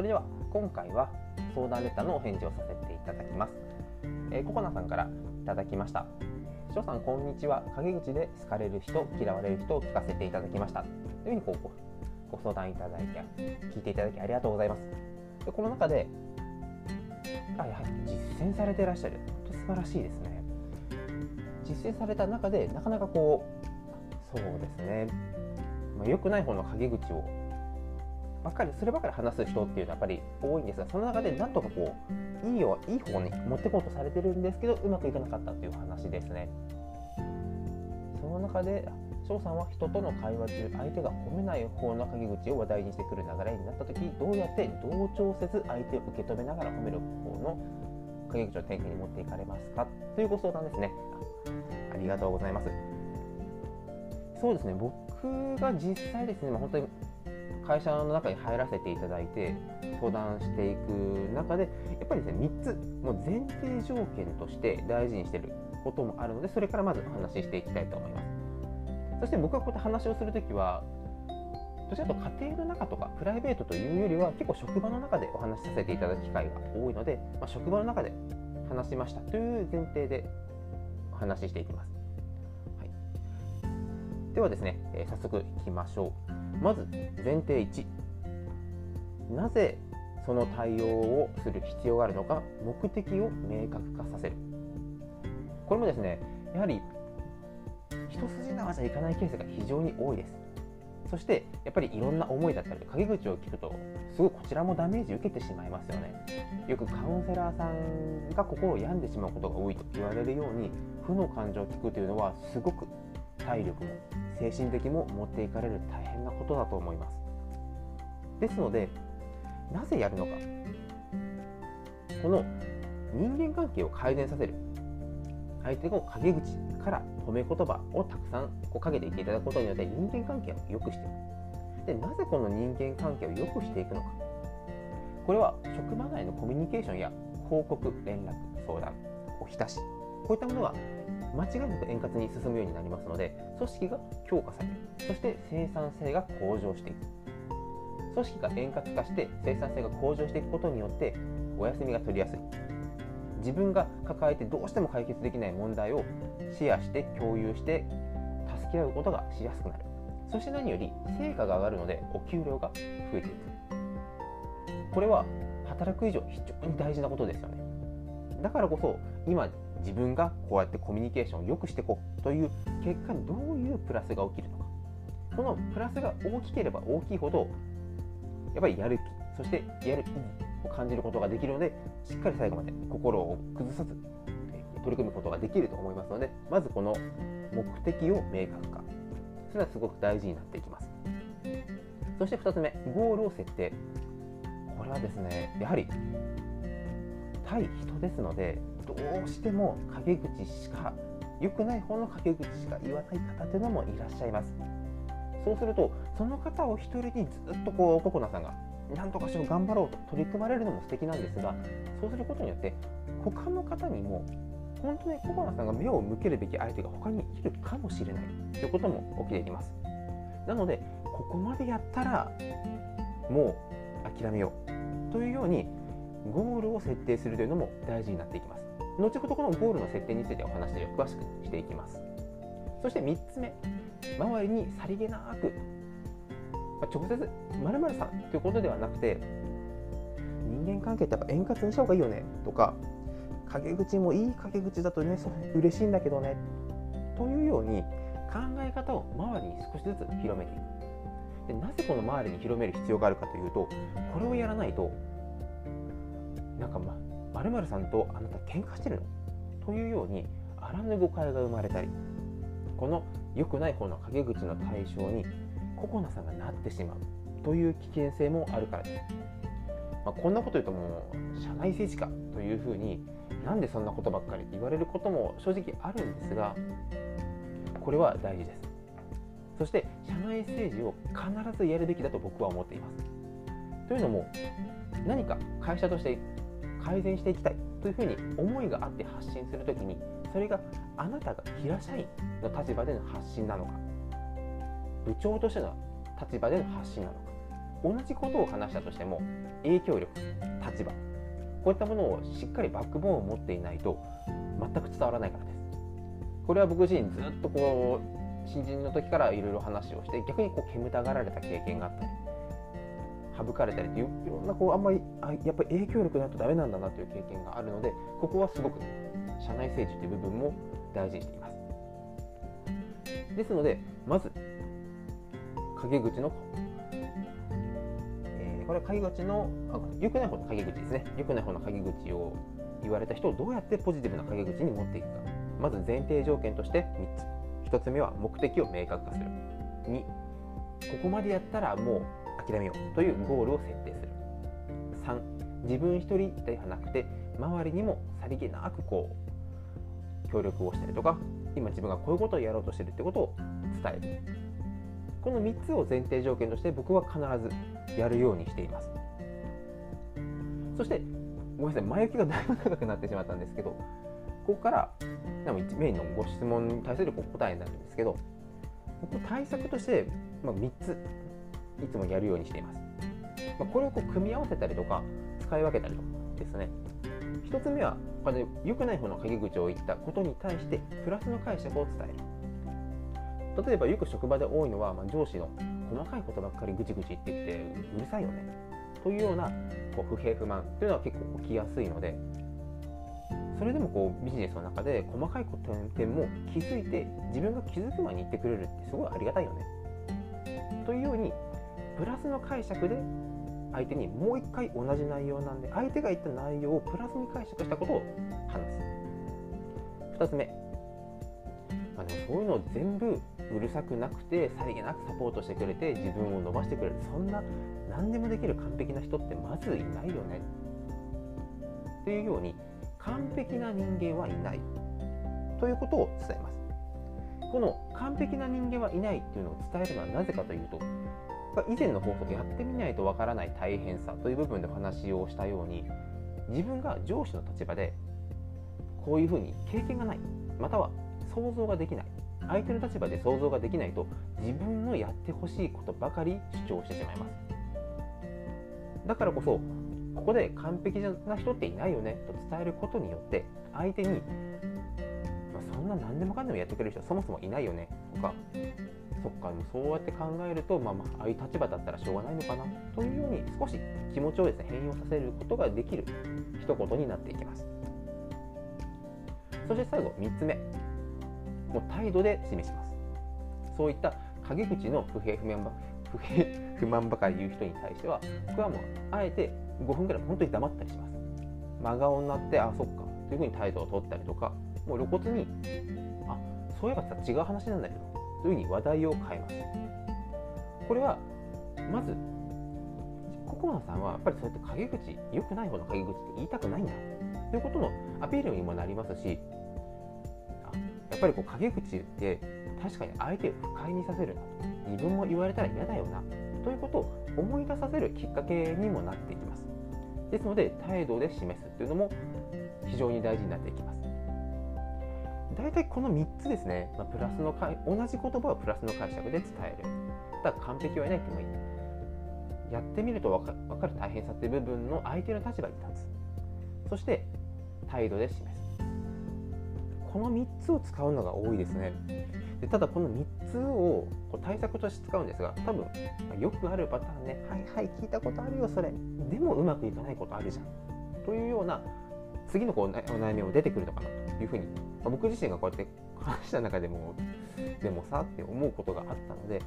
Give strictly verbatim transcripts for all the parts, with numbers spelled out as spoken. それでは今回は相談レターのお返事をさせていただきます。えー、ココナさんからいただきました。しょうさんこんにちは、陰口で好かれる人嫌われる人を聞かせていただきましたというふうにこうご相談いただいて聞いていただきありがとうございます。でこの中であやはり実践されていらっしゃると素晴らしいですね。実践された中でなかなかこうそうですね、まあ、良くない方の陰口をばっかりそればかり話す人っていうのはやっぱり多いんですが、その中でなんとかこういいよいい方に持ってこうとされてるんですけどうまくいかなかったという話ですね。その中で翔さんは人との会話中相手が褒めない方の陰口を話題にしてくる流れになった時どうやって同調せず相手を受け止めながら褒める方の陰口を転換に持っていかれますかというご相談ですね。ありがとうございます。そうですね、僕が実際ですね、まあ、本当に会社の中に入らせていただいて相談していく中でやっぱりですねみっつもう前提条件として大事にしていることもあるので、それからまずお話ししていきたいと思います。そして僕がこうやって話をするときはどちらかというと家庭の中とかプライベートというよりは結構職場の中でお話しさせていただく機会が多いので、まあ、職場の中で話しましたという前提でお話ししていきます。はい、ではですね、えー、早速いきましょう。まず前提いち、なぜその対応をする必要があるのか、目的を明確化させる。これもですね、やはり一筋縄じゃいかないケースが非常に多いです。そしてやっぱりいろんな思いだったり陰口を聞くとすごいこちらもダメージ受けてしまいますよね。よくカウンセラーさんが心を病んでしまうことが多いと言われるように、負の感情を聞くというのはすごく体力も精神的も持っていかれる大変なことだと思います。ですのでなぜやるのか、この人間関係を改善させる、相手の陰口から褒め言葉をたくさんこうかけていっていただくことによって人間関係を良くしていく。でなぜこの人間関係を良くしていくのか、これは職場内のコミュニケーションや報告連絡相談おひたしこういったものが間違いなく円滑に進むようになりますので、組織が強化される、そして生産性が向上していく。組織が円滑化して生産性が向上していくことによってお休みが取りやすい、自分が抱えてどうしても解決できない問題をシェアして共有して助け合うことがしやすくなる。そして何より成果が上がるのでお給料が増えていく。これは働く以上非常に大事なことですよね。だからこそ今自分がこうやってコミュニケーションを良くしていこうという結果にどういうプラスが起きるのか、このプラスが大きければ大きいほどやっぱりやる気、そしてやる意義を感じることができるので、しっかり最後まで心を崩さず取り組むことができると思いますので、まずこの目的を明確化、それはすごく大事になっていきます。そしてふたつめ、ゴールを設定。これはですね、やはり対人ですのでどうしても陰口しか良くない方の陰口しか言わない方というのもいらっしゃいます。そうするとその方を一人にずっとこうココナさんが何とかしよう頑張ろうと取り組まれるのも素敵なんですが、そうすることによって他の方にも本当にココナさんが目を向けるべき相手が他にいるかもしれないということも起きていきます。なのでここまでやったらもう諦めようというようにゴールを設定するというのも大事になっていきます。後ほどこのゴールの設定についてお話を詳しくしていきます。そしてみっつめ、周りにさりげなく、まあ、直接〇〇さんということではなくて、人間関係ってやっぱ円滑にした方がいいよねとか、陰口もいい陰口だとね嬉しいんだけどねというように考え方を周りに少しずつ広めていく。でなぜこの周りに広める必要があるかというと、これをやらないとなんかま〇〇さんとあなた喧嘩してるのというようにあらぬ誤解が生まれたり、この良くない方の陰口の対象にココナさんがなってしまうという危険性もあるからです。まあ、こんなこと言うともう社内政治家というふうになんでそんなことばっかり言われることも正直あるんですが、これは大事です。そして社内政治を必ずやるべきだと僕は思っています。というのも何か会社として改善していきたいというふうに思いがあって発信するときに、それがあなたが平社員の立場での発信なのか、部長としての立場での発信なのか、同じことを話したとしても影響力、立場、こういったものをしっかりバックボーンを持っていないと全く伝わらないからです。これは僕自身ずっとこう新人の時からいろいろ話をして、逆にこう煙たがられた経験があったり省かれたりといういろんなこうあんまりやっぱり影響力ないとダメなんだなという経験があるので、ここはすごく社内政治という部分も大事にしています。ですのでまず陰口の、えー、これは陰口の良くない方の陰口ですね。良くない方の陰口を言われた人をどうやってポジティブな陰口に持っていくか。まず前提条件としてみっつ。ひとつめは目的を明確化する。に、ここまでやったらもう諦めようというゴールを設定する。さん、自分一人ではなくて周りにもさりげなくこう協力をしたりとか、今自分がこういうことをやろうとしているということを伝える。このみっつを前提条件として僕は必ずやるようにしています。そしてごめんなさい、前置きがだいぶ長くなってしまったんですけど、ここからメインのご質問に対する答えになるんですけど、ここ対策としてみっついつもやるようにしています。これをこう組み合わせたりとか使い分けたりとかですね。ひとつめは良くない方の陰口を言ったことに対してプラスの解釈を伝える。例えばよく職場で多いのは、まあ、上司の細かいことばっかりぐちぐち言ってきてうるさいよねというようなこう不平不満というのは結構起きやすいので、それでもこうビジネスの中で細かい点も気づいて自分が気づく前に言ってくれるってすごいありがたいよねというようにプラスの解釈で相手にもう一回同じ内容なんで、相手が言った内容をプラスに解釈したことを話す。ふたつめ、まあ、でもそういうのを全部うるさくなくてさりげなくサポートしてくれて自分を伸ばしてくれる、そんな何でもできる完璧な人ってまずいないよねというように、完璧な人間はいないということを伝えます。この完璧な人間はいないというのを伝えるのはなぜかというと、以前の放送でやってみないとわからない大変さという部分でお話をしたように、自分が上司の立場でこういうふうに経験がない、または想像ができない、相手の立場で想像ができないと自分のやってほしいことばかり主張してしまいます。だからこそここで完璧な人っていないよねと伝えることによって、相手にそんな何でもかんでもやってくれる人はそもそもいないよねとか、そっかそうやって考えると、まあまあああいう立場だったらしょうがないのかなというように少し気持ちをですね変容させることができる一言になっていきます。そして最後みっつめ、もう態度で示します。そういった陰口の不平不満ば、不平不満ばかり言う人に対しては、僕はもうあえてごふんくらい本当に黙ったりします。真顔になって、あ、そっかというふうに態度を取ったりとか、もう露骨に、あ、そういえばさ違う話なんだけどというふうに話題を変えます。これはまずココナさんはやっぱりそうやって陰口、良くない方の陰口って言いたくないんだということのアピールにもなりますし。やっぱりこう陰口って確かに相手を不快にさせるな、自分も言われたら嫌だよなということを思い出させるきっかけにもなっていきます。ですので態度で示すというのも非常に大事になっていきます。だいたいこのみっつですね、まあ、プラスの解同じ言葉をプラスの解釈で伝える、だから完璧はいないともいい、やってみると分かる、分かる大変さという部分の相手の立場に立つ、そして態度で示す、このみっつを使うのが多いですね。でただこのみっつを対策として使うんですが、多分よくあるパターンね、はいはい聞いたことあるよそれ、でもうまくいかないことあるじゃんというような次のこうお悩みも出てくるのかなというふうに、僕自身がこうやって話した中でもでもさって思うことがあったので、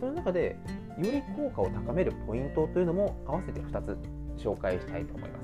その中でより効果を高めるポイントというのも合わせてふたつ紹介したいと思います。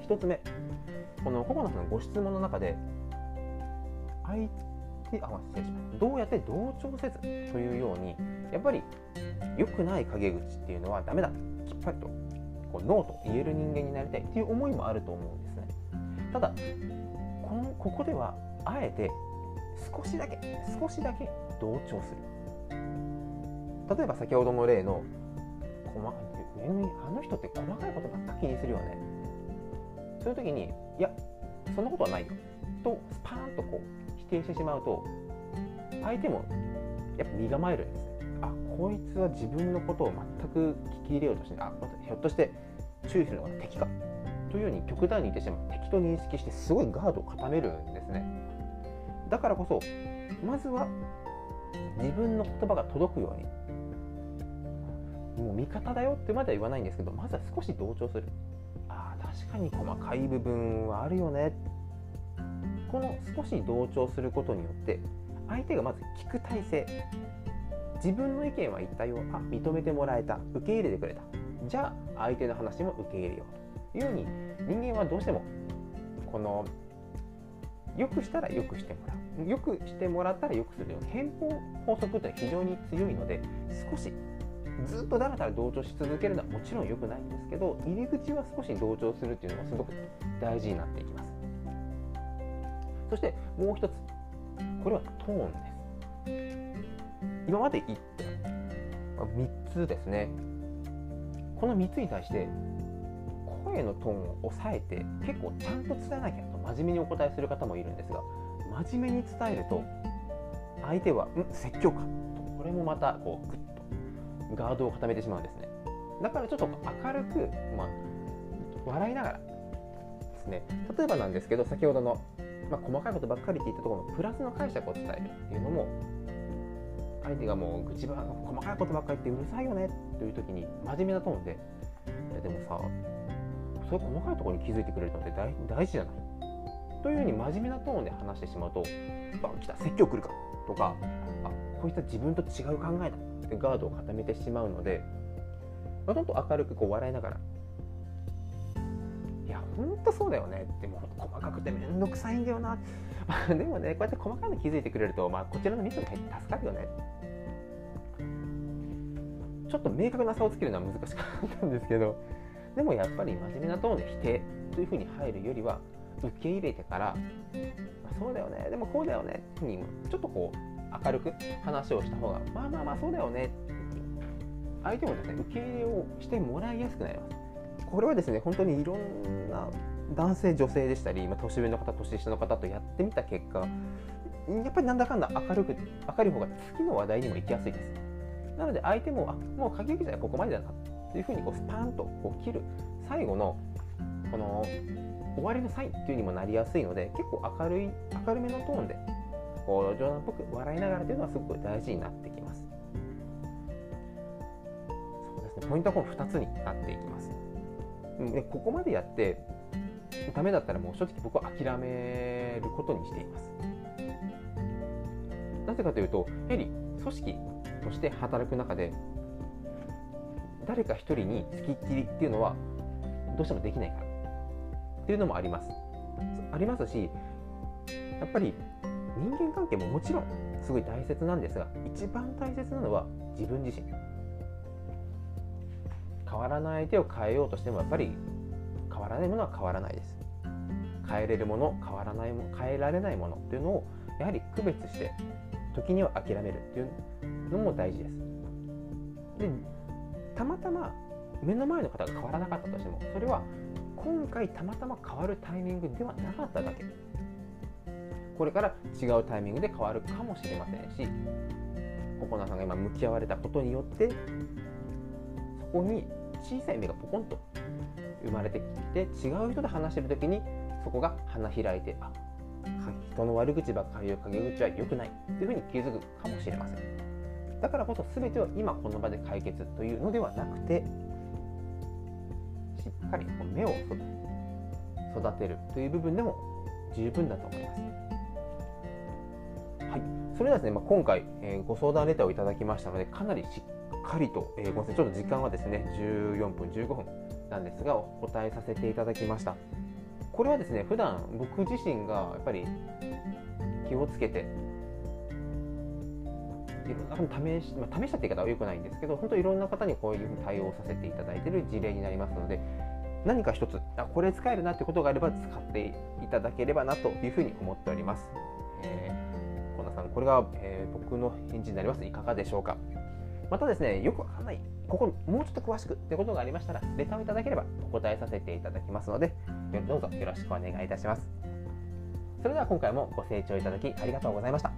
ひとつめ、このココナさんのご質問の中で相手、あ、失礼します。どうやって同調せずというように、やっぱり良くない陰口っていうのはダメだ、きっぱりとこうノーと言える人間になりたいっていう思いもあると思うんですね。ただこのここではあえて少しだけ少しだけ同調する。例えば先ほどの例のあの人って細かいことばっか気にするよね、そういう時にいやそんなことはないよとスパーンとこう否定してしまうと、相手もやっぱ身構えるんですね。あ、こいつは自分のことを全く聞き入れようとして、あ、ひょっとして注意するのが敵かというように極端に言ってしまう、敵と認識してすごいガードを固めるんですね。だからこそまずは自分の言葉が届くように、もう味方だよってまでは言わないんですけど、まずは少し同調する。ああ、確かに細かい部分はあるよね。この少し同調することによって相手がまず聞く体制、自分の意見は言ったよ、あ、認めてもらえた、受け入れてくれた、じゃあ相手の話も受け入れようというように、人間はどうしてもこのよくしたらよくしてもらう、よくしてもらったらよくするような偏方法則というのは非常に強いので、少しずっとだらだら同調し続けるのはもちろん良くないんですけど、入り口は少し同調するというのがすごく大事になっていきます。そしてもう一つ、これはトーンです。今まで言ったみっつですね。このみっつに対して声のトーンを抑えて、結構ちゃんと伝えなきゃと真面目にお答えする方もいるんですが、真面目に伝えると相手はん説教かと、これもまたこうグッとガードを固めてしまうんですね。だからちょっと明るく、まあ、笑いながらですね、例えばなんですけど、先ほどの、まあ、細かいことばっかりって言ったところのプラスの解釈を伝えるっていうのも、相手がもう愚痴ば細かいことばっかり言ってうるさいよねという時に真面目なトーンで、いやでもさ、そういう細かいところに気づいてくれるのって 大, 大事じゃないというように真面目なトーンで話してしまうと、あ、来た、説教来るかとか、あ、こいつは自分と違う考えだってガードを固めてしまうので、まあ、ちょっと明るくこう笑いながら、いやほんとそうだよねって、もう細かくてめんどくさいんだよなでもね、こうやって細かいの気づいてくれると、まあ、こちらのミスも助かるよね。ちょっと明確な差をつけるのは難しかったんですけど、でもやっぱり真面目なトーンで否定というふうに入るよりは、受け入れてから、そうだよね、でもこうだよねっていうふうにちょっとこう明るく話をした方が、まあまあまあそうだよね、相手もですね、受け入れをしてもらいやすくなります。これはですね、本当にいろんな男性女性でしたり、年上の方年下の方とやってみた結果、やっぱりなんだかんだ明るく明るい方が次の話題にも行きやすいです。なので相手も、あ、もう駆け引きじゃここまでだなというふうにこうスパンとこう切る最後のこの終わりのサインというにもなりやすいので、結構明るい明るめのトーンでこう冗談っぽく笑いながらというのはすごく大事になってきます。そうですね、ポイントはこのふたつになっていきます。でここまでやってダメだったら、もう正直僕は諦めることにしています。なぜかというと、やはり組織として働く中で誰か一人につきっきりっていうのはどうしてもできないからっていうのもありますありますし、やっぱり人間関係ももちろんすごい大切なんですが、一番大切なのは自分自身。変わらない相手を変えようとしても、やっぱり変わらないものは変わらないです。変えれるもの、変わらないもの、変えられないものっていうのをやはり区別して、時には諦めるっていうのも大事です。で、たまたま目の前の方が変わらなかったとしても、それは今回たまたま変わるタイミングではなかっただけ。これから違うタイミングで変わるかもしれませんし、ここなさんが今向き合われたことによって、そこに小さい芽がポコンと生まれてきて、違う人と話している時にそこが花開いて、あ、人の悪口ばっかり言う陰口は良くないというふうに気づくかもしれません。だからこそ全ては今この場で解決というのではなくて、しっかり芽を育てるという部分でも十分だと思います。はい、それではですね、まあ、今回ご相談レターをいただきましたので、かなりしっかりと、えー、ごめんなさい、ちょっと時間はですねじゅうよんぷんじゅうごふんなんですが、お答えさせていただきました。これはですね、普段僕自身がやっぱり気をつけて、いろんな試し、まあ、試したって言い方は良くないんですけど、本当にいろんな方にこういうふうに対応させていただいている事例になりますので、何か一つ、あ、これ使えるなってことがあれば使っていただければなというふうに思っております。えー、小田さん、これが、えー、僕の返事になります。いかがでしょうか。またですね、よくわからない、ここもうちょっと詳しくってことがありましたら、レターをいただければお答えさせていただきますので、どうぞよろしくお願いいたします。それでは今回もご清聴いただきありがとうございました。